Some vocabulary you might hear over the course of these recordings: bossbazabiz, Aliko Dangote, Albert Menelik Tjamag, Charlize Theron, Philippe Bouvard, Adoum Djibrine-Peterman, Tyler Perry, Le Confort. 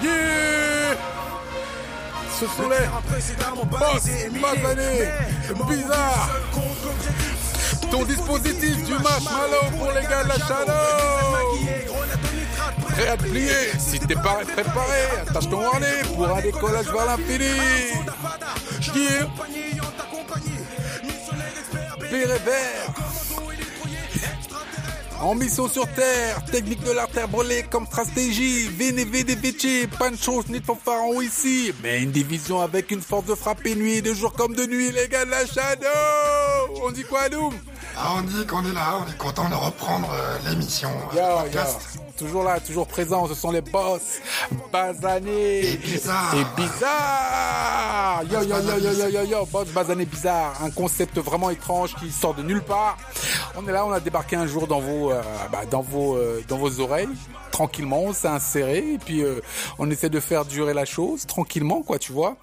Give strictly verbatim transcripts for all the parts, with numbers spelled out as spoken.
Yeah! Ce sont les boss bazané, bizarre. Ton dispositif du marshmallow pour les gars de la Chano. Prêt à te plier, si t'es pas préparé, attache ton harnais pour un décollage vers l'infini. Yeah! Pire et vert. En mission sur terre, technique de l'artère brûlée comme stratégie. Vini, vini, vici, pas de chose ni de fanfaron ici. Mais une division avec une force de frappe et nuit, de jour comme de nuit, les gars de la Shadow. On dit quoi, Adoum? Ah, on dit qu'on est là, on est content de reprendre euh, l'émission. Yo, euh, yo. Toujours là, toujours présent, ce sont les boss basanés. Et bizarre. Et bizarre. Yo, yo, yo, yo, yo, yo, yo, boss basané bizarre. Un concept vraiment étrange qui sort de nulle part. On est là, on a débarqué un jour dans vos, euh, bah, dans vos, euh, dans vos oreilles. Tranquillement, on s'est inséré et puis euh, on essaie de faire durer la chose tranquillement, quoi, tu vois.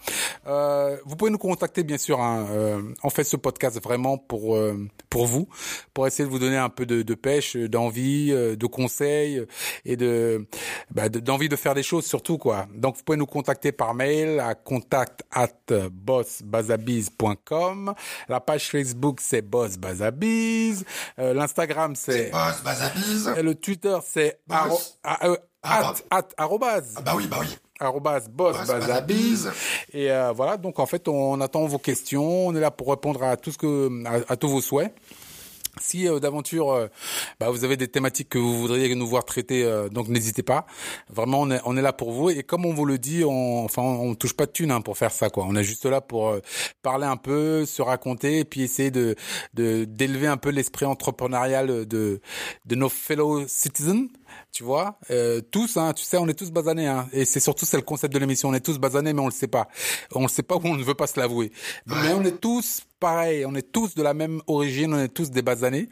Euh, vous pouvez nous contacter, bien sûr. Hein, euh, on fait ce podcast vraiment pour euh, pour vous, pour essayer de vous donner un peu de, de pêche, d'envie, euh, de conseils et de, bah, de d'envie de faire des choses surtout, quoi. Donc, vous pouvez nous contacter par mail à contact arobase bossbazabiz point com. La page Facebook c'est bossbazabiz. Euh, l'Instagram c'est, c'est bossbazabiz. Et le Twitter c'est arro- A, euh, ah, at, bah. At, arrobase. Ah bah oui, bah oui. Arrobase, boss, boss bazabiz. Et euh, voilà, donc en fait, on attend vos questions. On est là pour répondre à tout ce que, à, à tous vos souhaits. Si euh, d'aventure, euh, bah, vous avez des thématiques que vous voudriez nous voir traiter, euh, donc n'hésitez pas. Vraiment, on est, on est là pour vous. Et comme on vous le dit, on, enfin, on, on touche pas de thunes hein, pour faire ça, quoi. On est juste là pour euh, parler un peu, se raconter, et puis essayer de, de d'élever un peu l'esprit entrepreneurial de de nos fellow citizens. Tu vois, euh, tous, hein, tu sais, on est tous basanés, hein, et c'est surtout c'est le concept de l'émission. On est tous basanés, mais on le sait pas. On le sait pas ou on ne veut pas se l'avouer. Mais on est tous pareil, on est tous de la même origine, on est tous des basanés.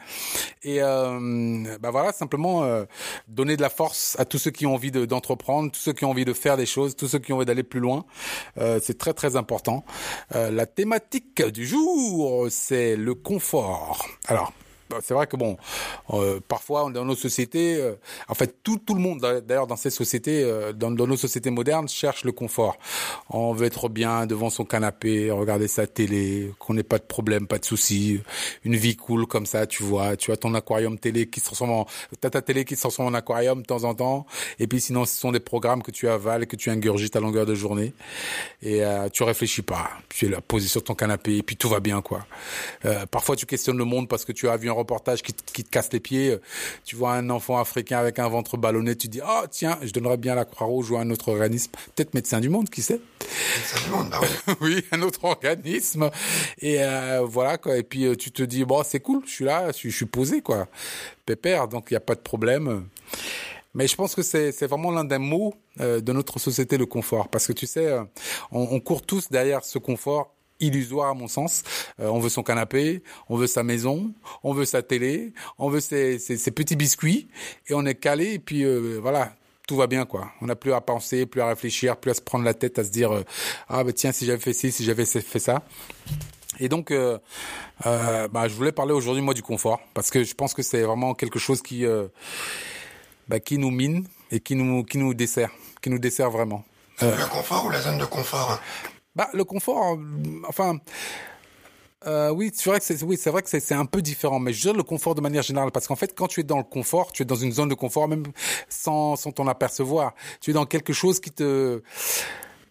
Et euh, bah voilà, simplement euh, donner de la force à tous ceux qui ont envie de, d'entreprendre, tous ceux qui ont envie de faire des choses, tous ceux qui ont envie d'aller plus loin. Euh, c'est très très important. Euh, la thématique du jour, c'est le confort. Alors. C'est vrai que bon, euh, parfois dans nos sociétés, euh, en fait tout tout le monde d'ailleurs dans ces sociétés, euh, dans, dans nos sociétés modernes cherche le confort. On veut être bien devant son canapé, regarder sa télé, qu'on n'ait pas de problème, pas de soucis, une vie cool comme ça, tu vois. Tu as ton aquarium télé qui se transforme, en, t'as ta télé qui se transforme en aquarium de temps en temps. Et puis sinon ce sont des programmes que tu avales, que tu ingurgites à longueur de journée et euh, tu réfléchis pas. Tu es là posé sur ton canapé et puis tout va bien quoi. Euh, parfois tu questionnes le monde parce que tu as vu un reportage qui te, qui te casse les pieds, tu vois un enfant africain avec un ventre ballonné, tu dis « Oh tiens, je donnerais bien la Croix-Rouge ou un autre organisme, peut-être Médecins du Monde, qui sait ?» Médecins du Monde, bah oui. Oui, un autre organisme. Et euh, voilà, quoi. Et puis tu te dis « Bon, c'est cool, je suis là, je, je suis posé, quoi. Pépère, donc il n'y a pas de problème. » Mais je pense que c'est, c'est vraiment l'un des mots euh, de notre société, le confort. Parce que tu sais, on, on court tous derrière ce confort illusoire à mon sens. Euh, on veut son canapé, on veut sa maison, on veut sa télé, on veut ses, ses, ses petits biscuits et on est calé et puis euh, voilà, tout va bien quoi. On n'a plus à penser, plus à réfléchir, plus à se prendre la tête, à se dire euh, ah ben tiens si j'avais fait ci, si j'avais fait ça. Et donc, euh, euh, bah, je voulais parler aujourd'hui moi du confort parce que je pense que c'est vraiment quelque chose qui, euh, bah, qui nous mine et qui nous, qui nous dessert, qui nous dessert vraiment. Euh, Le confort ou la zone de confort hein. Bah le confort, enfin, euh, oui, c'est vrai que c'est oui, c'est vrai que c'est, c'est un peu différent, mais je veux dire le confort de manière générale, parce qu'en fait, quand tu es dans le confort, tu es dans une zone de confort, même sans sans t'en apercevoir, tu es dans quelque chose qui te,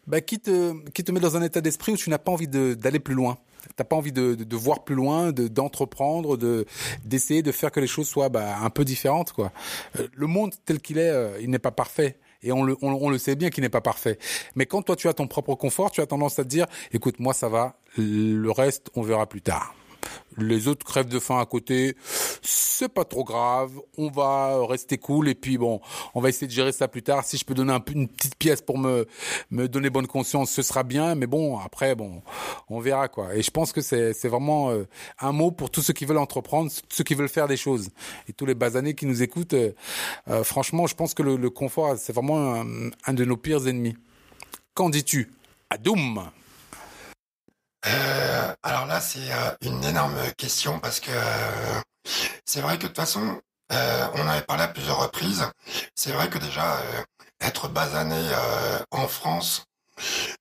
bah qui te qui te met dans un état d'esprit où tu n'as pas envie de d'aller plus loin. T'as pas envie de, de, de voir plus loin, de, d'entreprendre, de, d'essayer de faire que les choses soient bah, un peu différentes, quoi. Euh, le monde tel qu'il est, euh, il n'est pas parfait. Et on le, on, on le sait bien qu'il n'est pas parfait. Mais quand toi, tu as ton propre confort, tu as tendance à te dire, écoute, moi, ça va, le reste, on verra plus tard. Les autres crèvent de faim à côté, c'est pas trop grave, on va rester cool et puis bon, on va essayer de gérer ça plus tard. Si je peux donner un, une petite pièce pour me me donner bonne conscience, ce sera bien. Mais bon, après bon, on verra quoi. Et je pense que c'est c'est vraiment euh, un mot pour tous ceux qui veulent entreprendre, ceux qui veulent faire des choses. Et tous les basanés qui nous écoutent, euh, euh, franchement, je pense que le, le confort, c'est vraiment un, un de nos pires ennemis. Qu'en dis-tu, Adoum ? Euh, alors là, c'est euh, une énorme question parce que euh, c'est vrai que de toute façon, euh, on en avait parlé à plusieurs reprises. C'est vrai que déjà, euh, être être basané euh, en France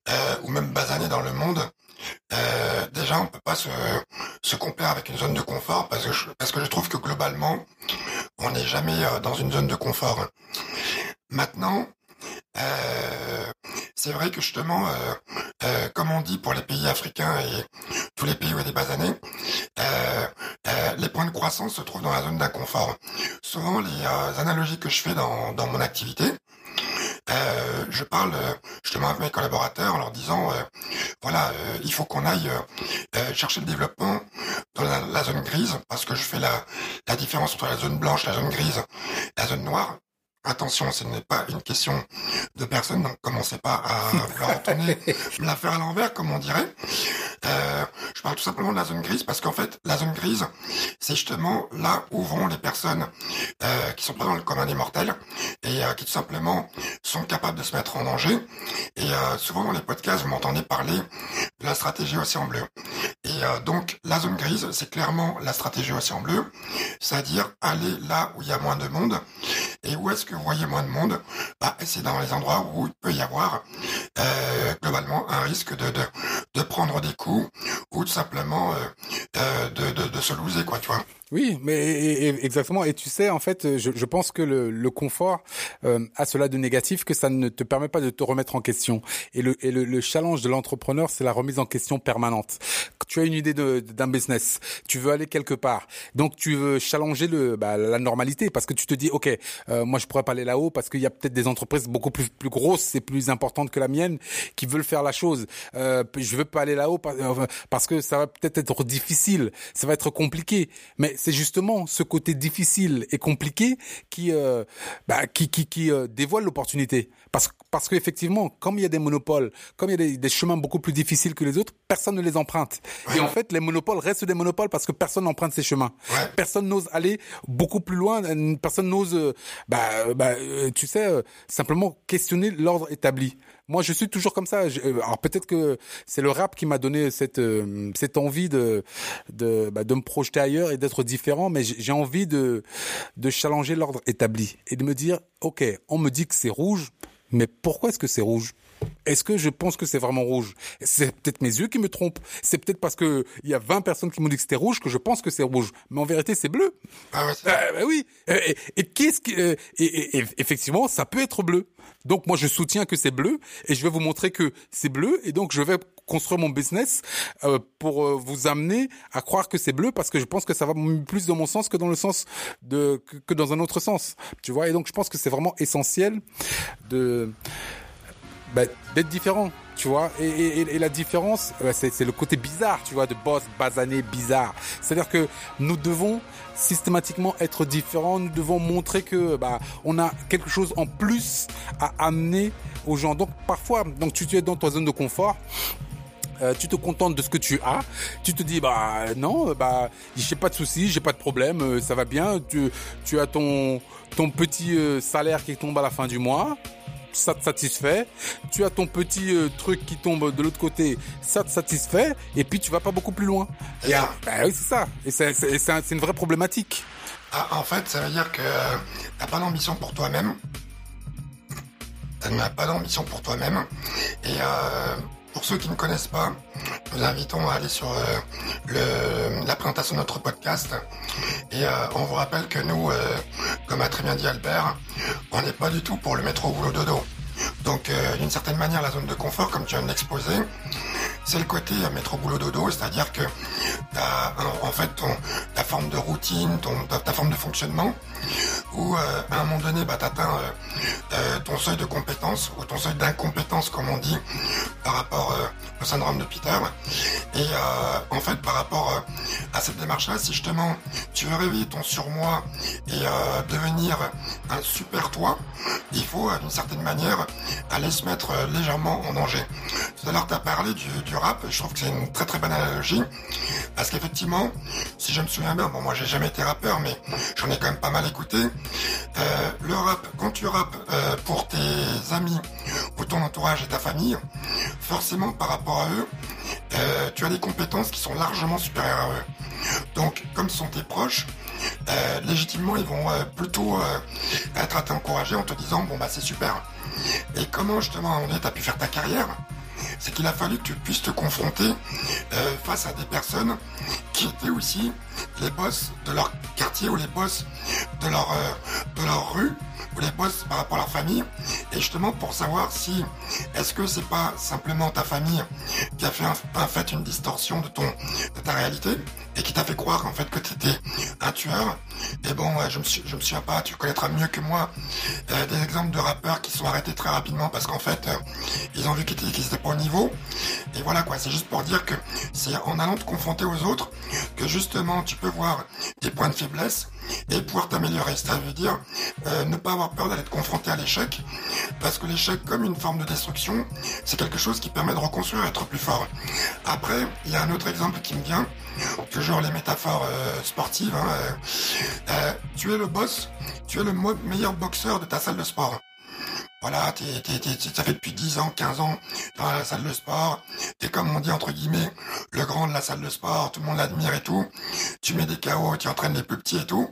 euh, ou même basané dans le monde, euh, déjà on peut pas se, se comparer avec une zone de confort parce que je, parce que je trouve que globalement on n'est jamais euh, dans une zone de confort. Maintenant, euh, c'est vrai que justement, euh, euh, comme on dit pour les pays africains et tous les pays où il y a des basanés, euh, euh, les points de croissance se trouvent dans la zone d'inconfort. Souvent, les euh, analogies que je fais dans, dans mon activité, euh, je parle euh, justement avec mes collaborateurs en leur disant, euh, voilà, euh, il faut qu'on aille euh, euh, chercher le développement dans la, la zone grise, parce que je fais la, la différence entre la zone blanche, la zone grise, la zone noire. Attention, ce n'est pas une question de personne, donc commencez pas à vouloir retourner la faire à l'envers, comme on dirait. Euh, je parle tout simplement de la zone grise, parce qu'en fait, la zone grise, c'est justement là où vont les personnes euh, qui sont pas dans le commun des mortels et euh, qui tout simplement sont capables de se mettre en danger. Et euh, souvent dans les podcasts, vous m'entendez parler de la stratégie océan bleu. Et euh, donc, la zone grise, c'est clairement la stratégie océan bleu, c'est-à-dire aller là où il y a moins de monde. Et où est-ce que vous voyez moins de monde? Bah, c'est dans les endroits où il peut y avoir euh, globalement un risque de, de de prendre des coups ou tout simplement euh, de, de de se loser, quoi, tu vois. Oui, mais exactement. Et tu sais, en fait, je, je pense que le, le confort euh, a cela de négatif que ça ne te permet pas de te remettre en question. Et le, et le, le challenge de l'entrepreneur, c'est la remise en question permanente. Tu as une idée de, d'un business, tu veux aller quelque part, donc tu veux challenger le, bah, la normalité, parce que tu te dis, ok, euh, moi je pourrais pas aller là-haut parce qu'il y a peut-être des entreprises beaucoup plus plus grosses et plus importantes que la mienne qui veulent faire la chose. Euh, je veux pas aller là-haut parce que ça va peut-être être difficile, ça va être compliqué, mais c'est justement ce côté difficile et compliqué qui euh, bah, qui qui, qui euh, dévoile l'opportunité. Parce parce que effectivement, comme il y a des monopoles, comme il y a des, des chemins beaucoup plus difficiles que les autres, personne ne les emprunte. Ouais. Et en fait, les monopoles restent des monopoles parce que personne n'emprunte ces chemins. Ouais. Personne n'ose aller beaucoup plus loin. Personne n'ose, euh, bah, bah, tu sais, euh, simplement questionner l'ordre établi. Moi, je suis toujours comme ça. Alors peut-être que c'est le rap qui m'a donné cette euh, cette envie de de bah, de me projeter ailleurs et d'être différent. Mais j'ai envie de de challenger l'ordre établi et de me dire, ok, on me dit que c'est rouge, mais pourquoi est-ce que c'est rouge? Est-ce que je pense que c'est vraiment rouge? C'est peut-être mes yeux qui me trompent. C'est peut-être parce que il y a vingt personnes qui m'ont dit que c'était rouge que je pense que c'est rouge. Mais en vérité, c'est bleu. Ah ouais, c'est... Euh, bah oui. Et, et qu'est-ce qui, et, et, et effectivement, ça peut être bleu. Donc moi, je soutiens que c'est bleu et je vais vous montrer que c'est bleu. Et donc, je vais construire mon business euh, pour euh, vous amener à croire que c'est bleu parce que je pense que ça va plus dans mon sens que dans le sens de que, que dans un autre sens. Tu vois. Et donc, je pense que c'est vraiment essentiel de Bah, d'être différent, tu vois. Et, et, et la différence, c'est, c'est le côté bizarre, tu vois, de boss basané bizarre. C'est-à-dire que nous devons systématiquement être différents. Nous devons montrer que bah on a quelque chose en plus à amener aux gens. Donc parfois, donc tu, tu es dans ta zone de confort. Euh, tu te contentes de ce que tu as. Tu te dis bah non, bah j'ai pas de soucis, j'ai pas de problème, euh, ça va bien. Tu, tu as ton ton petit euh, salaire qui tombe à la fin du mois. Ça te satisfait, tu as ton petit euh, truc qui tombe de l'autre côté, ça te satisfait, et puis tu vas pas beaucoup plus loin. Et ah, bah oui, c'est ça. Et c'est, c'est, c'est, un, c'est une vraie problématique. Ah, en fait, ça veut dire que euh, t'as pas d'ambition pour toi-même. T'as pas d'ambition pour toi-même. Et euh, pour ceux qui ne connaissent pas, nous invitons à aller sur euh, le, la présentation de notre podcast. Et euh, on vous rappelle que nous, euh, comme a très bien dit Albert, on n'est pas du tout pour le métro boulot dodo. Donc euh, d'une certaine manière, la zone de confort, comme tu viens de l'exposer, c'est le côté euh, métro boulot dodo, c'est-à-dire que t'as en, en fait ton, ta forme de routine, ton, ta, ta forme de fonctionnement, où euh, à un moment donné, bah, t'atteins euh, euh, ton seuil de compétence ou ton seuil d'incompétence, comme on dit, par rapport euh, au syndrome de Peter. Et euh, en fait, par rapport euh, à cette démarche-là, si justement tu veux réveiller ton surmoi et euh, devenir un super toi, il faut euh, d'une certaine manière aller se mettre euh, légèrement en danger. Tout à l'heure, tu as parlé du, du rap, je trouve que c'est une très très bonne analogie, parce qu'effectivement, si je me souviens bien, bon, moi j'ai jamais été rappeur, mais j'en ai quand même pas mal écouté. Euh, le rap, quand tu rappes euh, pour tes amis ou ton entourage et ta famille, forcément par rapport à eux, euh, tu as des compétences qui sont largement supérieures à eux. Donc, comme sont tes proches, euh, légitimement, ils vont euh, plutôt euh, être encouragés en te disant « bon bah c'est super ». Et comment justement on dit, t'as pu faire ta carrière ? C'est qu'il a fallu que tu puisses te confronter euh, face à des personnes qui étaient aussi les boss de leur quartier ou les boss de leur, euh, de leur rue ou les boss par rapport à leur famille, et justement pour savoir si est-ce que c'est pas simplement ta famille qui a fait un, un fait une distorsion de ton de ta réalité et qui t'a fait croire en fait que t'étais un tueur. Et bon, je me suis, je me souviens pas, tu connaîtras mieux que moi euh, des exemples de rappeurs qui sont arrêtés très rapidement parce qu'en fait euh, ils ont vu qu'ils n'étaient pas au niveau. Et voilà quoi, c'est juste pour dire que c'est en allant te confronter aux autres que justement tu peux voir tes points de faiblesse et pouvoir t'améliorer. Ça veut dire euh, ne pas avoir peur d'aller te confronter à l'échec, parce que l'échec, comme une forme de destruction, c'est quelque chose qui permet de reconstruire et d'être plus fort. Après, il y a un autre exemple qui me vient, toujours les métaphores euh, sportives, hein, euh, euh, tu es le boss, tu es le mo- meilleur boxeur de ta salle de sport. Voilà, t'es, t'es, t'es, t'es, ça fait depuis dix ans, quinze ans, dans la salle de sport, t'es comme on dit entre guillemets, le grand de la salle de sport, tout le monde l'admire et tout, tu mets des K O, tu entraînes les plus petits et tout,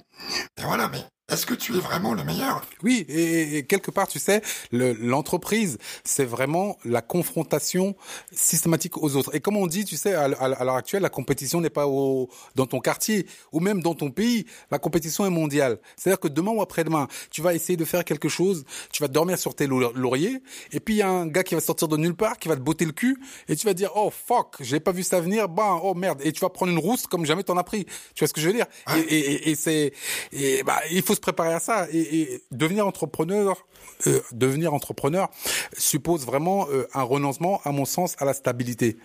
et voilà, mais... Est-ce que tu es vraiment le meilleur ? Oui, et, et quelque part, tu sais, le, l'entreprise, c'est vraiment la confrontation systématique aux autres. Et comme on dit, tu sais, à, à, à l'heure actuelle, la compétition n'est pas au, dans ton quartier ou même dans ton pays. La compétition est mondiale. C'est-à-dire que demain ou après-demain, tu vas essayer de faire quelque chose, tu vas dormir sur tes lauriers, et puis il y a un gars qui va sortir de nulle part, qui va te botter le cul, et tu vas dire « Oh, fuck, j'ai pas vu ça venir, ben, oh merde », et tu vas prendre une rousse comme jamais t'en as pris. Tu vois ce que je veux dire ? Ouais. Et, et, et, et c'est... Et, bah, il faut se préparer à ça, et, et devenir entrepreneur euh, devenir entrepreneur suppose vraiment euh, un renoncement, à mon sens, à la stabilité.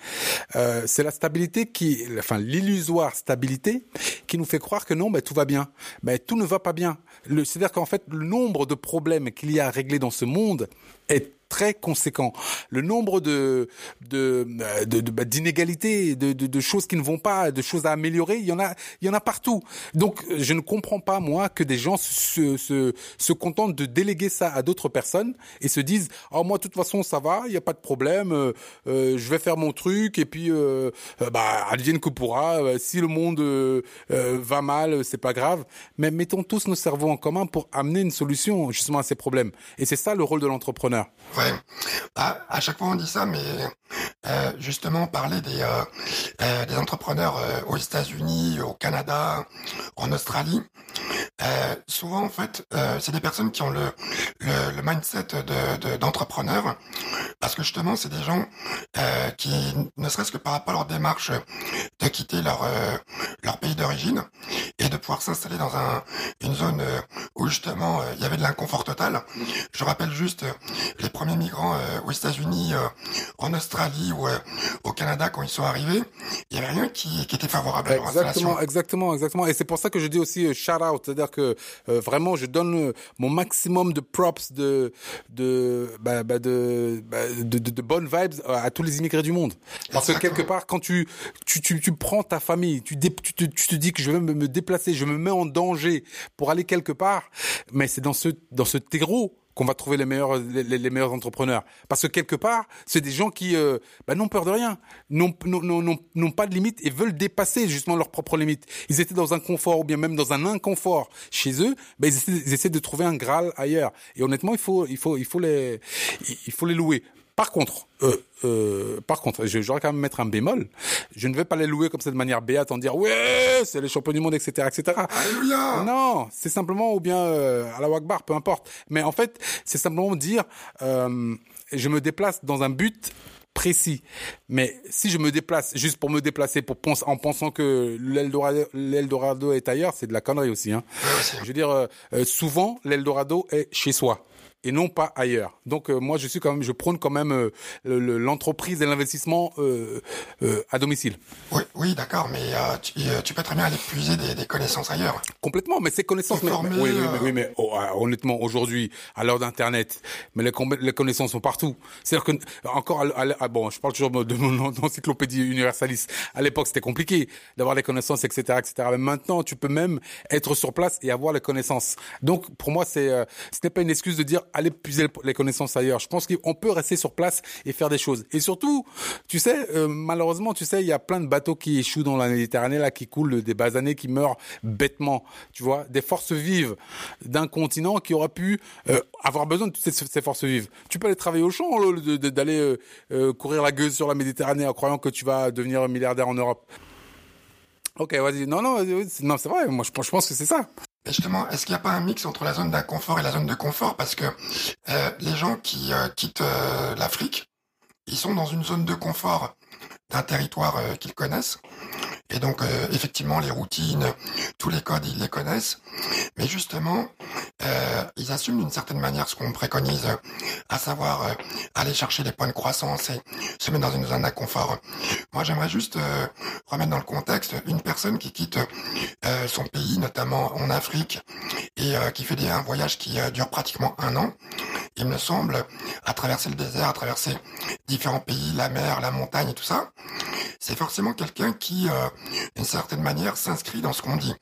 Euh, c'est la stabilité qui, enfin l'illusoire stabilité qui nous fait croire que non, ben, tout va bien. Ben, tout ne va pas bien. Le, c'est-à-dire qu'en fait, le nombre de problèmes qu'il y a à régler dans ce monde est très conséquent. Le nombre de, de, de, de bah, d'inégalités, de, de, de choses qui ne vont pas, de choses à améliorer, il y en a, il y en a partout. Donc, je ne comprends pas, moi, que des gens se, se, se contentent de déléguer ça à d'autres personnes et se disent, oh, moi, de toute façon, ça va, il n'y a pas de problème, euh, euh, je vais faire mon truc et puis, euh, bah, advienne que pourra, euh, si le monde euh, euh, va mal, c'est pas grave. Mais mettons tous nos cerveaux en commun pour amener une solution, justement, à ces problèmes. Et c'est ça le rôle de l'entrepreneur. Ouais, bah, à chaque fois on dit ça, mais euh, justement parler des euh, euh, des entrepreneurs euh, aux États-Unis, au Canada, en Australie, euh, souvent en fait euh, c'est des personnes qui ont le le, le mindset de, de d'entrepreneur, parce que justement c'est des gens euh, qui, ne serait-ce que par rapport à leur démarche de quitter leur euh, leur pays d'origine et de pouvoir s'installer dans un une zone où justement il euh, y avait de l'inconfort total. Je rappelle juste les premiers migrants euh, aux États-Unis, euh, en Australie ou euh, au Canada, quand ils sont arrivés, il y avait rien qui, qui était favorable à leur installation. Exactement, exactement. Et c'est pour ça que je dis aussi euh, shout out, c'est-à-dire que euh, vraiment je donne euh, mon maximum de props, de de bah, bah, de, bah, de, de, de de bonnes vibes à tous les immigrés du monde. Parce exactement. Que quelque part, quand tu tu tu, tu prends ta famille, tu, dé, tu, te, tu te dis que je vais me déplacer, je me mets en danger pour aller quelque part, mais c'est dans ce dans ce terreau qu'on va trouver les meilleurs les, les meilleurs entrepreneurs, parce que quelque part c'est des gens qui euh, bah, n'ont peur de rien, n'ont, n'ont n'ont n'ont pas de limites et veulent dépasser justement leurs propres limites. Ils étaient dans un confort ou bien même dans un inconfort chez eux, bah, ils, essaient, ils essaient de trouver un Graal ailleurs. Et honnêtement, il faut il faut il faut les il faut les louer. Par contre, euh, euh, par contre, je, j'aurais quand même mettre un bémol. Je ne vais pas les louer comme ça de manière béate en dire ouais, c'est les champions du monde, et cetera, et cetera. Alléluia. Non, c'est simplement ou bien euh, à la Wakbar, peu importe. Mais en fait, c'est simplement dire euh, je me déplace dans un but précis. Mais si je me déplace juste pour me déplacer, pour pense, en pensant que l'Eldorado, l'Eldorado est ailleurs, c'est de la connerie aussi. Hein. Je veux dire, euh, souvent l'Eldorado est chez soi et non pas ailleurs. Donc euh, moi je suis quand même, je prône quand même euh, le, le, l'entreprise et l'investissement euh, euh, à domicile. Oui, oui, d'accord, mais euh, tu, euh, tu peux très bien aller puiser des, des connaissances ailleurs. Complètement, mais ces connaissances, mais, formé, mais, oui, euh... oui, mais, oui, mais oh, honnêtement aujourd'hui à l'heure d'Internet, mais les, les connaissances sont partout. C'est-à-dire que encore, à, à, à, bon, je parle toujours de mon encyclopédie universaliste. À l'époque, c'était compliqué d'avoir les connaissances, et cetera, et cetera. Mais maintenant, tu peux même être sur place et avoir les connaissances. Donc pour moi, c'est, euh, ce n'est pas une excuse de dire aller puiser les connaissances ailleurs. Je pense qu'on peut rester sur place et faire des choses. Et surtout, tu sais, euh, malheureusement, tu sais, il y a plein de bateaux qui échouent dans la Méditerranée, là, qui coulent, des basanés qui meurent bêtement, tu vois, des forces vives d'un continent qui aura pu euh, avoir besoin de toutes ces, ces forces vives. Tu peux aller travailler au champ, là, de, de, d'aller euh, euh, courir la gueuse sur la Méditerranée en croyant que tu vas devenir milliardaire en Europe. Ok, vas-y. Non, non, non, c'est vrai. Moi, je, je pense que c'est ça. Et justement, est-ce qu'il n'y a pas un mix entre la zone d'inconfort et la zone de confort ? Parce que euh, les gens qui euh, quittent euh, l'Afrique, ils sont dans une zone de confort d'un territoire euh, qu'ils connaissent. Et donc, euh, effectivement, les routines, tous les codes, ils les connaissent. Mais justement, euh, ils assument d'une certaine manière ce qu'on préconise, euh, à savoir euh, aller chercher les points de croissance et se mettre dans une zone d'inconfort. Moi, j'aimerais juste euh, remettre dans le contexte une personne qui quitte euh, son pays, notamment en Afrique, et euh, qui fait des, un voyage qui euh, dure pratiquement un an, il me semble, à traverser le désert, à traverser différents pays, la mer, la montagne et tout ça. C'est forcément quelqu'un qui, euh, d'une certaine manière, s'inscrit dans ce qu'on dit.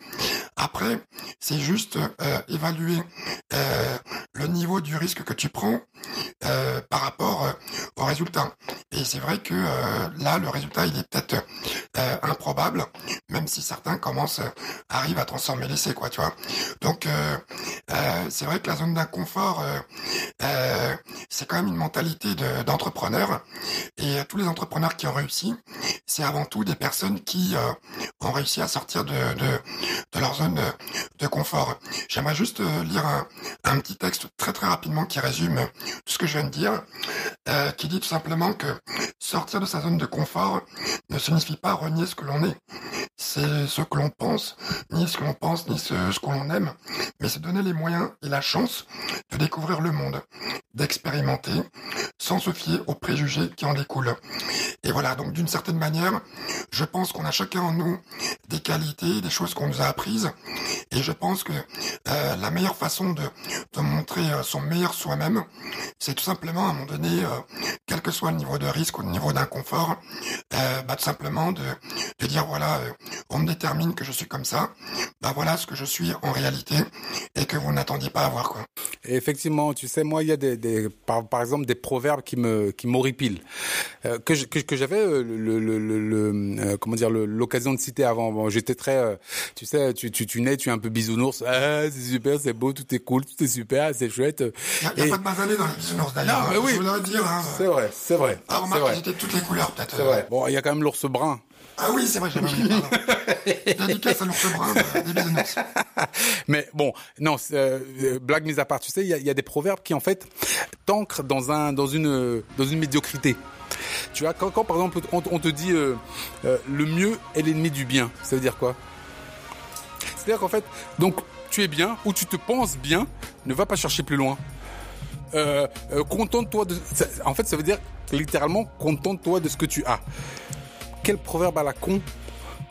Après, c'est juste euh, évaluer euh, le niveau du risque que tu prends euh, par rapport euh, au résultat. Et c'est vrai que euh, là, le résultat, il est peut-être euh, improbable, même si certains commencent, euh, arrivent à transformer l'essai, quoi, tu vois. Donc, euh, euh, c'est vrai que la zone d'inconfort, euh, euh, c'est quand même une mentalité de, d'entrepreneur. Et tous les entrepreneurs qui ont réussi, c'est avant tout des personnes qui euh, ont réussi à sortir de, de, de leur zone de, de confort. J'aimerais juste lire un, un petit texte très très rapidement qui résume tout ce que je viens de dire, euh, qui dit tout simplement que sortir de sa zone de confort ne signifie pas renier ce que l'on est. C'est ce que l'on pense, ni ce que l'on pense, ni ce, ce que l'on aime, mais se donner les moyens et la chance de découvrir le monde, d'expérimenter, sans se fier aux préjugés qui en découlent. Et voilà, donc d'une certaine manière, je pense qu'on a chacun en nous des qualités, des choses qu'on nous a apprises, et je pense que euh, la meilleure façon de, de montrer euh, son meilleur soi-même, c'est tout simplement à un moment donné, euh, quel que soit le niveau de risque ou le niveau d'inconfort, euh, bah, tout simplement de, de dire voilà, euh, on me détermine que je suis comme ça, bah voilà ce que je suis en réalité et que vous n'attendiez pas à voir, quoi. Et effectivement, tu sais, moi il y a des, des par, par exemple des proverbes qui me qui m'horripilent euh, que, je, que que j'avais euh, le, le, le, le euh, comment dire le, l'occasion de citer avant. Bon, j'étais très euh, tu sais tu tu tu nais tu es un peu bisounours, ah, c'est super, c'est beau, tout est cool, tout est super, c'est chouette. Il n'y a, et... a pas de basané dans les bisounours d'ailleurs. Non, mais oui, je voulais dire, hein, c'est vrai, c'est vrai. Ah, remarque, j'étais de toutes les couleurs peut-être. C'est vrai. Bon, il y a quand même l'ours brun. Ah oui, c'est vrai, j'ai oublié, pardon. Dédicace à l'ours brun, des bisounours. Mais bon, non, euh, blague mise à part, tu sais, il y a, y a des proverbes qui, en fait, t'ancrent dans un, dans une, dans une médiocrité. Tu vois, quand, quand par exemple, on, on te dit, euh, euh, le mieux est l'ennemi du bien, ça veut dire quoi? C'est-à-dire qu'en fait, donc, tu es bien, ou tu te penses bien, ne va pas chercher plus loin. Euh, euh, contente-toi de, ça, en fait, ça veut dire, littéralement, contente-toi de ce que tu as. Quel proverbe à la con ?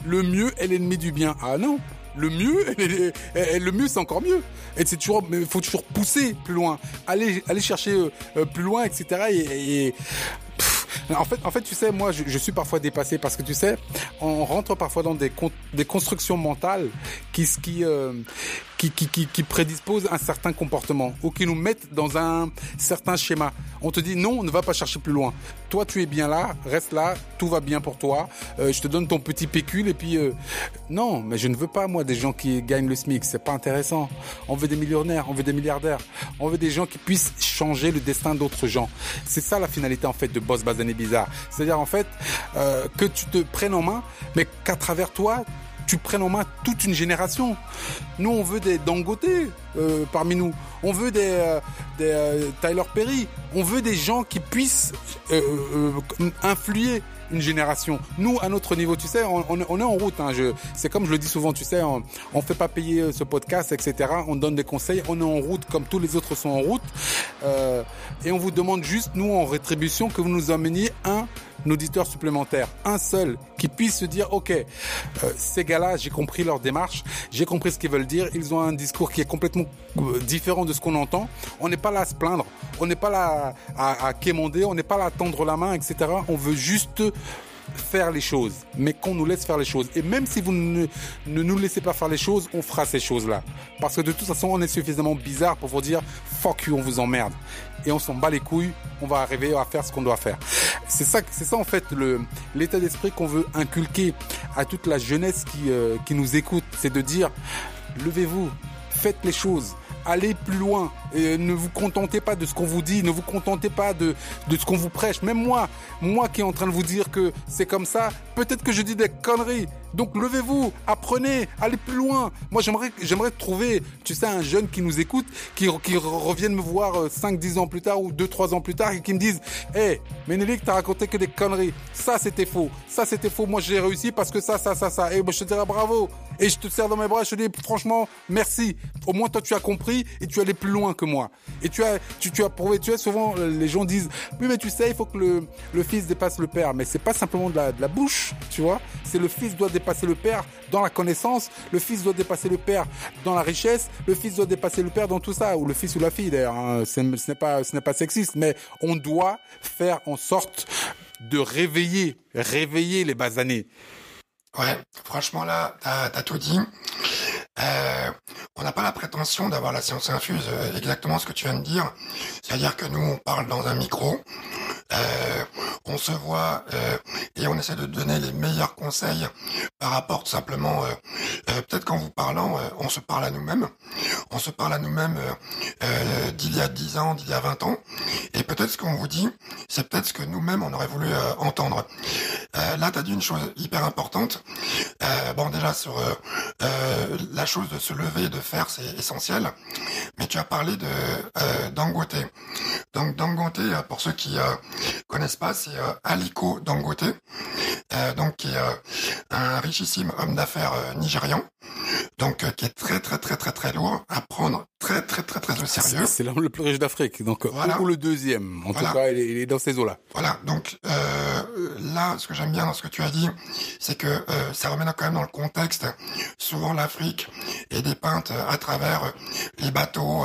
Le mieux est l'ennemi du bien. Ah non, le mieux, le mieux c'est encore mieux. Et c'est toujours, il faut toujours pousser plus loin, aller, aller chercher plus loin, et cetera. Et, et en fait, en fait, tu sais, moi, je, je suis parfois dépassé parce que tu sais, on rentre parfois dans des con, des constructions mentales qui, qui, euh, qui, qui, qui, qui prédisposent un certain comportement ou qui nous mettent dans un certain schéma. On te dit non, on ne va pas chercher plus loin. Toi, tu es bien là, reste là, tout va bien pour toi. Euh, je te donne ton petit pécule et puis euh, non, mais je ne veux pas moi des gens qui gagnent le SMIC, c'est pas intéressant. On veut des millionnaires, on veut des milliardaires, on veut des gens qui puissent changer le destin d'autres gens. C'est ça la finalité en fait de Boss Bazané Bizarre. C'est-à-dire en fait euh, que tu te prennes en main, mais qu'à travers toi, tu prennes en main toute une génération. Nous, on veut des Dangote euh, parmi nous. On veut des, euh, des euh, Tyler Perry. On veut des gens qui puissent euh, euh, influer une génération. Nous, à notre niveau, tu sais, on, on est en route. Hein, je, c'est comme je le dis souvent, tu sais, on ne fait pas payer ce podcast, et cetera. On donne des conseils. On est en route comme tous les autres sont en route. Euh, et on vous demande juste, nous, en rétribution, que vous nous ameniez un auditeur supplémentaire, un seul, qui puisse se dire, OK, euh, ces gars-là, j'ai compris leur démarche, j'ai compris ce qu'ils veulent dire, ils ont un discours qui est complètement différent de ce qu'on entend. On n'est pas là à se plaindre, on n'est pas là à, à, à quémander, on n'est pas là à tendre la main, et cetera. On veut juste faire les choses, mais qu'on nous laisse faire les choses. Et même si vous ne, ne nous laissez pas faire les choses, on fera ces choses-là. Parce que de toute façon, on est suffisamment bizarre pour vous dire « fuck you, on vous emmerde ». Et on s'en bat les couilles, on va arriver à faire ce qu'on doit faire. C'est ça, c'est ça en fait le, l'état d'esprit qu'on veut inculquer à toute la jeunesse qui, euh, qui nous écoute. C'est de dire « levez-vous, faites les choses ». Allez plus loin et ne vous contentez pas de ce qu'on vous dit, ne vous contentez pas de, de ce qu'on vous prêche. Même moi, moi qui est en train de vous dire que c'est comme ça, peut-être que je dis des conneries. Donc levez-vous, apprenez, allez plus loin. Moi j'aimerais, j'aimerais trouver, tu sais, un jeune qui nous écoute, qui, qui revienne me voir cinq dix ans plus tard ou deux trois ans plus tard et qui me dise « Hey, Menelik, t'as raconté que des conneries. Ça c'était faux, ça c'était faux. Moi j'ai réussi parce que ça, ça, ça, ça. » Et moi, je te dirais bravo. Et je te serre dans mes bras, je te dis franchement merci. Au moins toi tu as compris. Et tu es allé plus loin que moi. Et tu as, tu, tu as prouvé, tu sais, souvent les gens disent oui, mais tu sais, il faut que le, le fils dépasse le père. Mais c'est pas simplement de la, de la bouche, tu vois. C'est le fils doit dépasser le père dans la connaissance, le fils doit dépasser le père dans la richesse, le fils doit dépasser le père dans tout ça, ou le fils ou la fille d'ailleurs. Hein. Ce n'est pas, ce n'est pas sexiste, mais on doit faire en sorte de réveiller, réveiller les basanés. Ouais, franchement là, t'as, t'as tout dit. Euh, on n'a pas la prétention d'avoir la science infuse, euh, exactement ce que tu viens de dire. C'est-à-dire que nous, on parle dans un micro, euh, on se voit euh, et on essaie de donner les meilleurs conseils par rapport tout simplement. Euh, euh, peut-être qu'en vous parlant, euh, on se parle à nous-mêmes. On se parle à nous-mêmes euh, euh, d'il y a dix ans, d'il y a vingt ans. Et peut-être ce qu'on vous dit, c'est peut-être ce que nous-mêmes, on aurait voulu euh, entendre. Euh, là, tu as dit une chose hyper importante. Euh, bon, déjà, sur euh, euh, la La chose de se lever et de faire, c'est essentiel. Mais tu as parlé de euh, Dangote. Donc Dangote, pour ceux qui euh, connaissent pas, c'est euh, Aliko Dangote, euh, donc qui est euh, un richissime homme d'affaires euh, nigérian, donc euh, qui est très très très très très lourd à prendre très très très très au sérieux. C'est, c'est l'homme le plus riche d'Afrique, donc voilà. Ou, ou le deuxième. En voilà. Tout cas, il est, il est dans ces eaux-là. Voilà. Donc euh, là, ce que j'aime bien dans ce que tu as dit, c'est que euh, ça remet quand même dans le contexte. Souvent l'Afrique et des peintes à travers les bateaux,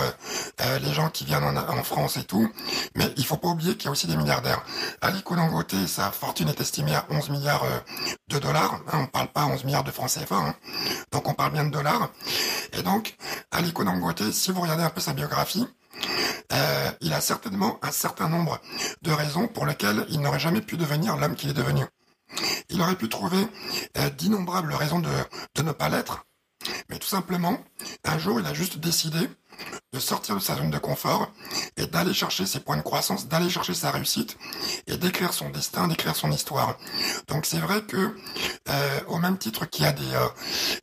euh, les gens qui viennent en, en France et tout. Mais il faut pas oublier qu'il y a aussi des milliardaires. Aliko Dangote, sa fortune est estimée à onze milliards de dollars. Hein, on parle pas onze milliards de francs C F A. Hein. Donc on parle bien de dollars. Et donc, Aliko Dangote, si vous regardez un peu sa biographie, Euh, il a certainement un certain nombre de raisons pour lesquelles il n'aurait jamais pu devenir l'homme qu'il est devenu. Il aurait pu trouver euh, d'innombrables raisons de, de ne pas l'être. Mais tout simplement, un jour, il a juste décidé de sortir de sa zone de confort et d'aller chercher ses points de croissance, d'aller chercher sa réussite et d'écrire son destin, d'écrire son histoire. Donc c'est vrai que, euh, au même titre qu'il y a des, euh,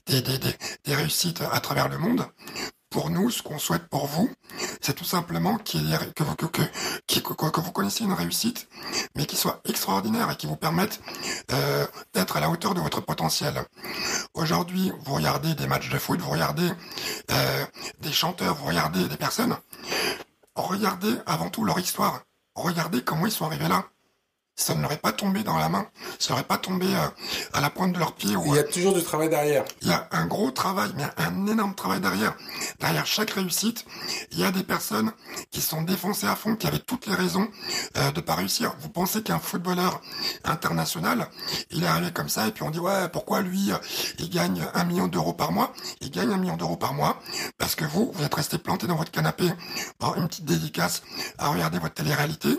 des, des, des, des réussites à travers le monde, pour nous, ce qu'on souhaite pour vous, c'est tout simplement qu'il y a, que, vous, que, que, que, que vous connaissiez une réussite, mais qui soit extraordinaire et qui vous permette euh, d'être à la hauteur de votre potentiel. Aujourd'hui, vous regardez des matchs de foot, vous regardez euh, des chanteurs, vous regardez des personnes. Regardez avant tout leur histoire. Regardez comment ils sont arrivés là. Ça ne leur est pas tombé dans la main, ça ne leur est pas tombé euh, à la pointe de leurs pieds. Ou, il y a toujours du travail derrière. Il y a un gros travail, mais un énorme travail derrière. Derrière chaque réussite, il y a des personnes qui sont défoncées à fond, qui avaient toutes les raisons euh, de pas réussir. Vous pensez qu'un footballeur international, il est arrivé comme ça, et puis on dit « Ouais, pourquoi lui, il gagne un million d'euros par mois ?» Il gagne un million d'euros par mois parce que vous, vous êtes resté planté dans votre canapé pour une petite dédicace à regarder votre télé-réalité,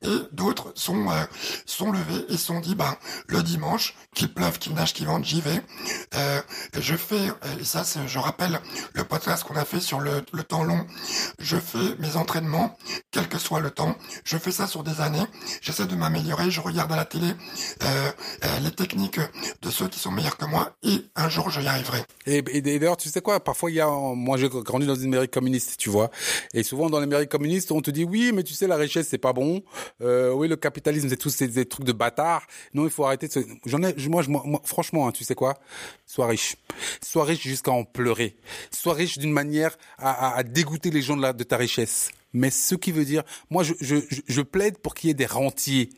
et d'autres sont... Euh, sont levés et sont dit ben le dimanche qu'il pleuve qu'il neige qu'il vente j'y vais euh, je fais et ça c'est, je rappelle le podcast qu'on a fait sur le, le temps long, je fais mes entraînements quel que soit le temps, je fais ça sur des années, j'essaie de m'améliorer, je regarde à la télé euh, euh, les techniques de ceux qui sont meilleurs que moi et un jour je y arriverai. Et, et, et d'ailleurs tu sais quoi, parfois il y a, moi j'ai grandi dans une mairie communiste tu vois, et souvent dans les mairies communistes on te dit oui mais tu sais la richesse c'est pas bon, euh, oui le capitalisme c'est tous ces trucs de bâtards. Non, il faut arrêter de se... J'en ai, moi, je, moi, franchement, hein, tu sais quoi ? Sois riche. Sois riche jusqu'à en pleurer. Sois riche d'une manière à, à, à dégoûter les gens de, la, de ta richesse. Mais ce qui veut dire... Moi, je, je, je plaide pour qu'il y ait des rentiers.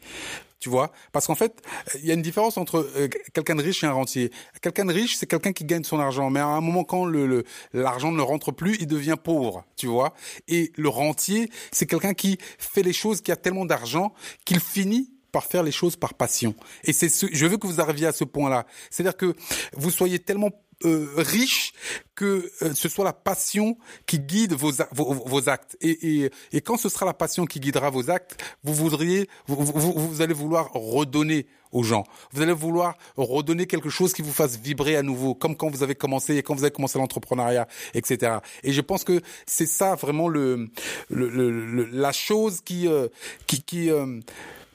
Tu vois ? Parce qu'en fait, il y a une différence entre euh, quelqu'un de riche et un rentier. Quelqu'un de riche, c'est quelqu'un qui gagne son argent. Mais à un moment, quand le, le, l'argent ne rentre plus, il devient pauvre, tu vois ? Et le rentier, c'est quelqu'un qui fait les choses, qui a tellement d'argent qu'il finit par faire les choses par passion. Et c'est ce, je veux que vous arriviez à ce point-là. C'est-à-dire que vous soyez tellement euh, riche que euh, ce soit la passion qui guide vos, vos, vos actes. Et, et, et quand ce sera la passion qui guidera vos actes, vous voudriez, vous, vous, vous allez vouloir redonner aux gens. Vous allez vouloir redonner quelque chose qui vous fasse vibrer à nouveau, comme quand vous avez commencé et quand vous avez commencé l'entrepreneuriat, et cetera. Et je pense que c'est ça vraiment le, le, le la chose qui euh, qui qui euh,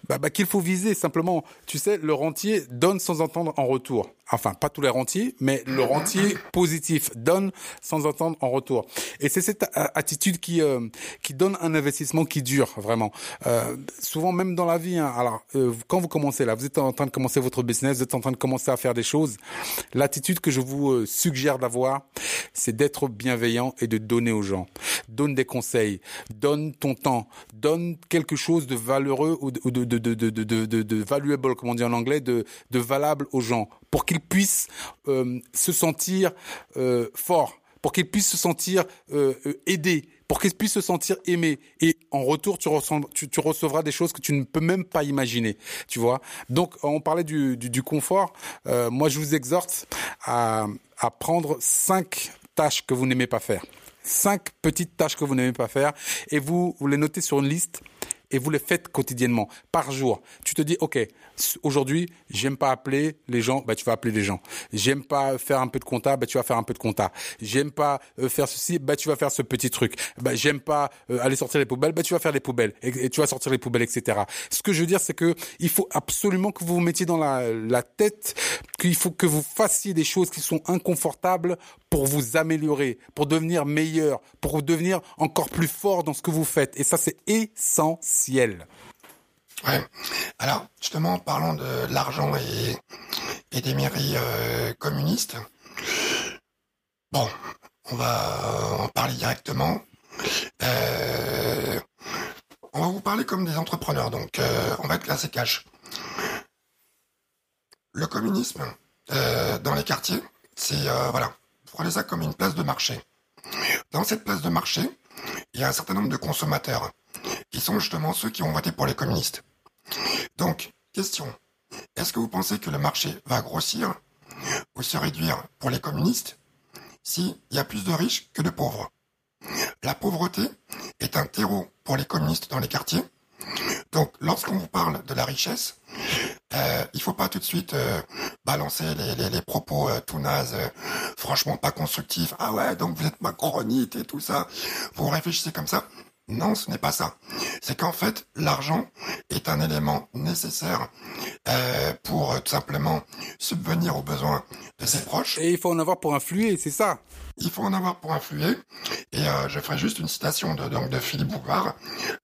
Bah, bah, qu'il faut viser simplement. Tu sais, le rentier donne sans attendre en retour. Enfin, pas tous les rentiers, mais le rentier positif donne sans attendre en retour. Et c'est cette attitude qui euh, qui donne un investissement qui dure vraiment. Euh, souvent, même dans la vie. Hein, alors, euh, quand vous commencez là, vous êtes en train de commencer votre business, vous êtes en train de commencer à faire des choses. L'attitude que je vous suggère d'avoir, c'est d'être bienveillant et de donner aux gens. Donne des conseils, donne ton temps, donne quelque chose de valeureux ou de, de, de De, de, de, de, de, de valuable, comme on dit en anglais, de, de valable aux gens, pour qu'ils puissent euh, se sentir euh, forts, pour qu'ils puissent se sentir euh, aidés, pour qu'ils puissent se sentir aimés. Et en retour, tu, ressens, tu, tu recevras des choses que tu ne peux même pas imaginer, tu vois. Donc, on parlait du, du, du confort. Euh, moi, je vous exhorte à, à prendre cinq tâches que vous n'aimez pas faire. Cinq petites tâches que vous n'aimez pas faire et vous, vous les notez sur une liste. Et vous les faites quotidiennement, par jour. Tu te dis, ok, aujourd'hui, j'aime pas appeler les gens, bah tu vas appeler les gens. J'aime pas faire un peu de compta, bah tu vas faire un peu de compta. J'aime pas faire ceci, bah tu vas faire ce petit truc. Bah j'aime pas aller sortir les poubelles, bah tu vas faire les poubelles et, et tu vas sortir les poubelles, et cetera. Ce que je veux dire, c'est que il faut absolument que vous vous mettiez dans la, la tête qu'il faut que vous fassiez des choses qui sont inconfortables pour vous améliorer, pour devenir meilleur, pour devenir encore plus fort dans ce que vous faites. Et ça, c'est essentiel. Ciel. Ouais. Alors, justement, parlons de, de l'argent et, et des mairies euh, communistes. Bon, on va en parler directement. Euh, on va vous parler comme des entrepreneurs, donc euh, on va être classé cash. Le communisme euh, dans les quartiers, c'est, euh, voilà, prenez ça comme une place de marché. Dans cette place de marché, il y a un certain nombre de consommateurs qui sont justement ceux qui ont voté pour les communistes. Donc, question, est-ce que vous pensez que le marché va grossir ou se réduire pour les communistes s'il y a plus de riches que de pauvres ? La pauvreté est un terreau pour les communistes dans les quartiers. Donc, lorsqu'on vous parle de la richesse, euh, il ne faut pas tout de suite euh, balancer les, les, les propos euh, tout nazes, euh, franchement pas constructifs. Ah ouais, donc vous êtes macronite et tout ça. Vous réfléchissez comme ça. Non, ce n'est pas ça. C'est qu'en fait, l'argent est un élément nécessaire euh, pour euh, tout simplement subvenir aux besoins de ses proches. Et il faut en avoir pour influer, c'est ça. Il faut en avoir pour influer. Et euh, je ferai juste une citation de, donc, de Philippe Bouvard.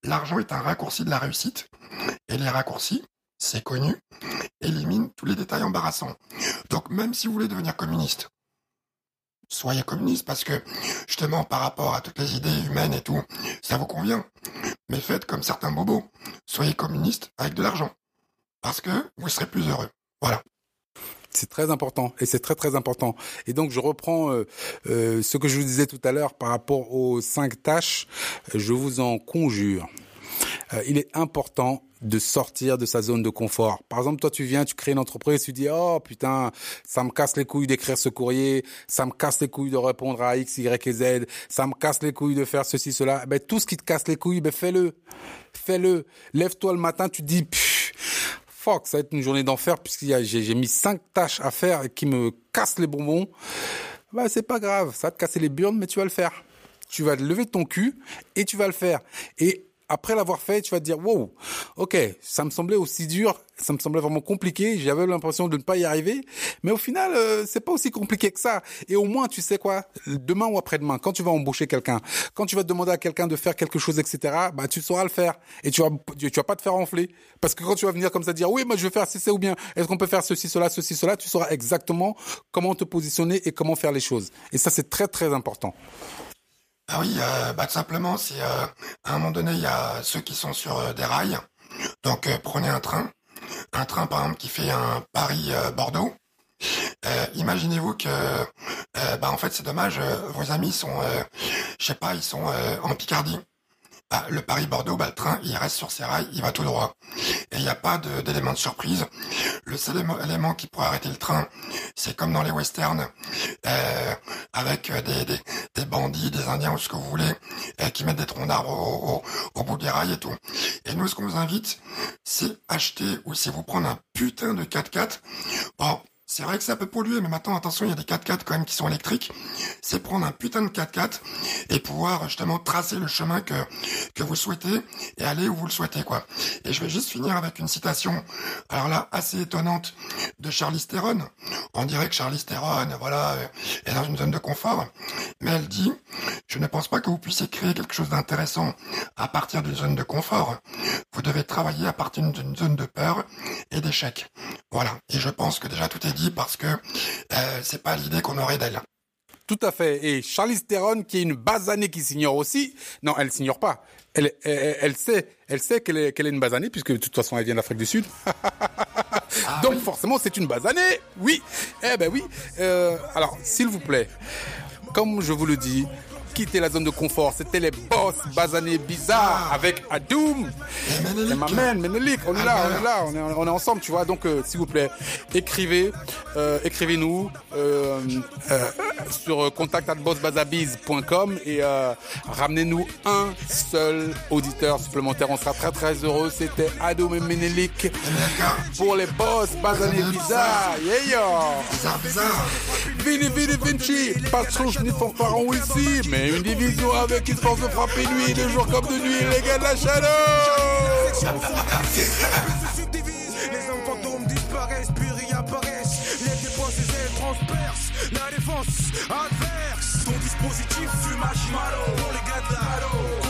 L'argent est un raccourci de la réussite. Et les raccourcis, c'est connu, éliminent tous les détails embarrassants. Donc même si vous voulez devenir communiste, soyez communiste parce que, justement, par rapport à toutes les idées humaines et tout, ça vous convient. Mais faites comme certains bobos. Soyez communiste avec de l'argent. Parce que vous serez plus heureux. Voilà. C'est très important et c'est très très important. Et donc je reprends euh, euh, ce que je vous disais tout à l'heure par rapport aux cinq tâches. Je vous en conjure. Euh, il est important de sortir de sa zone de confort. Par exemple, toi, tu viens, tu crées une entreprise, tu dis « Oh putain, ça me casse les couilles d'écrire ce courrier, ça me casse les couilles de répondre à X, Y et Z, ça me casse les couilles de faire ceci, cela. » Ben, tout ce qui te casse les couilles, ben, fais-le. Fais-le. Lève-toi le matin, tu te dis « Fuck, ça va être une journée d'enfer puisqu'il y a, j'ai, j'ai mis cinq tâches à faire qui me cassent les bonbons. » Ben, c'est pas grave, ça va te casser les burnes, mais tu vas le faire. Tu vas te lever ton cul et tu vas le faire. Et après l'avoir fait, tu vas te dire, wow, ok, ça me semblait aussi dur, ça me semblait vraiment compliqué, j'avais l'impression de ne pas y arriver, mais au final, euh, c'est pas aussi compliqué que ça. Et au moins, tu sais quoi, demain ou après-demain, quand tu vas embaucher quelqu'un, quand tu vas demander à quelqu'un de faire quelque chose, et cetera, bah, tu sauras le faire. Et tu vas, tu vas pas te faire enfler. Parce que quand tu vas venir comme ça dire, oui, moi, je veux faire ceci ou bien, est-ce qu'on peut faire ceci, cela, ceci, cela, tu sauras exactement comment te positionner et comment faire les choses. Et ça, c'est très, très important. Ah oui, euh, bah tout simplement, c'est euh, à un moment donné, il y a ceux qui sont sur euh, des rails. Donc euh, prenez un train, un train par exemple qui fait un Paris-Bordeaux. Euh, euh, imaginez-vous que, euh, bah en fait, c'est dommage. Euh, vos amis sont, euh, je sais pas, ils sont euh, en Picardie. Bah, le Paris-Bordeaux, bah le train, il reste sur ses rails, il va tout droit. et il n'y a pas d'élément de, de surprise. Le seul élément qui pourrait arrêter le train, c'est comme dans les westerns, euh, avec des, des, des bandits, des indiens ou ce que vous voulez, euh, qui mettent des troncs d'arbres au, au, au bout des rails et tout. Et nous, ce qu'on vous invite, c'est acheter ou c'est vous prendre un putain de quatre quatre. Bon, c'est vrai que c'est un peu pollué, mais maintenant, attention, il y a des quatre quatre quand même qui sont électriques. C'est prendre un putain de quatre quatre et pouvoir justement tracer le chemin que, que vous souhaitez et aller où vous le souhaitez, quoi. Et je vais juste finir avec une citation, alors là, assez étonnante, de Charlize Theron. On dirait que Charlize Theron, voilà, est dans une zone de confort, mais elle dit « Je ne pense pas que vous puissiez créer quelque chose d'intéressant à partir d'une zone de confort. Vous devez travailler à partir d'une zone de peur et d'échec. » Voilà, et je pense que déjà tout est dit parce que euh, c'est pas l'idée qu'on aurait d'elle. Tout à fait, et Charlize Theron, qui est une basanée qui s'ignore aussi, non, elle s'ignore pas, elle, elle, elle sait, elle sait qu'elle est, qu'elle est une basanée, puisque de toute façon elle vient d'Afrique du Sud. Ah, donc oui. Forcément c'est une basanée, oui, eh ben oui, euh, alors s'il vous plaît, comme je vous le dis, quitter la zone de confort, c'était les boss basanés bizarres avec Adoum et ma man, Menelik, on est là, on est là, on est, on est ensemble, tu vois, donc euh, s'il vous plaît, écrivez, euh, écrivez-nous euh, euh, sur contact arobase boss bazabiz point com et euh, ramenez-nous un seul auditeur supplémentaire, on sera très très heureux, c'était Adoum et Menelik pour les boss basanés bizarres, yeah yo, Vini Vini Vinci, pas de chouche ni fanfaron ici, mais une division avec une force de frapper nuit, de jour comme de nuit, les gars de la chaleur. Se subdivisent, les hommes fantômes disparaissent, puis réapparaissent. Les dépenses et elles transpercent la défense adverse. Ton dispositif fumage malo pour les gars de la halo.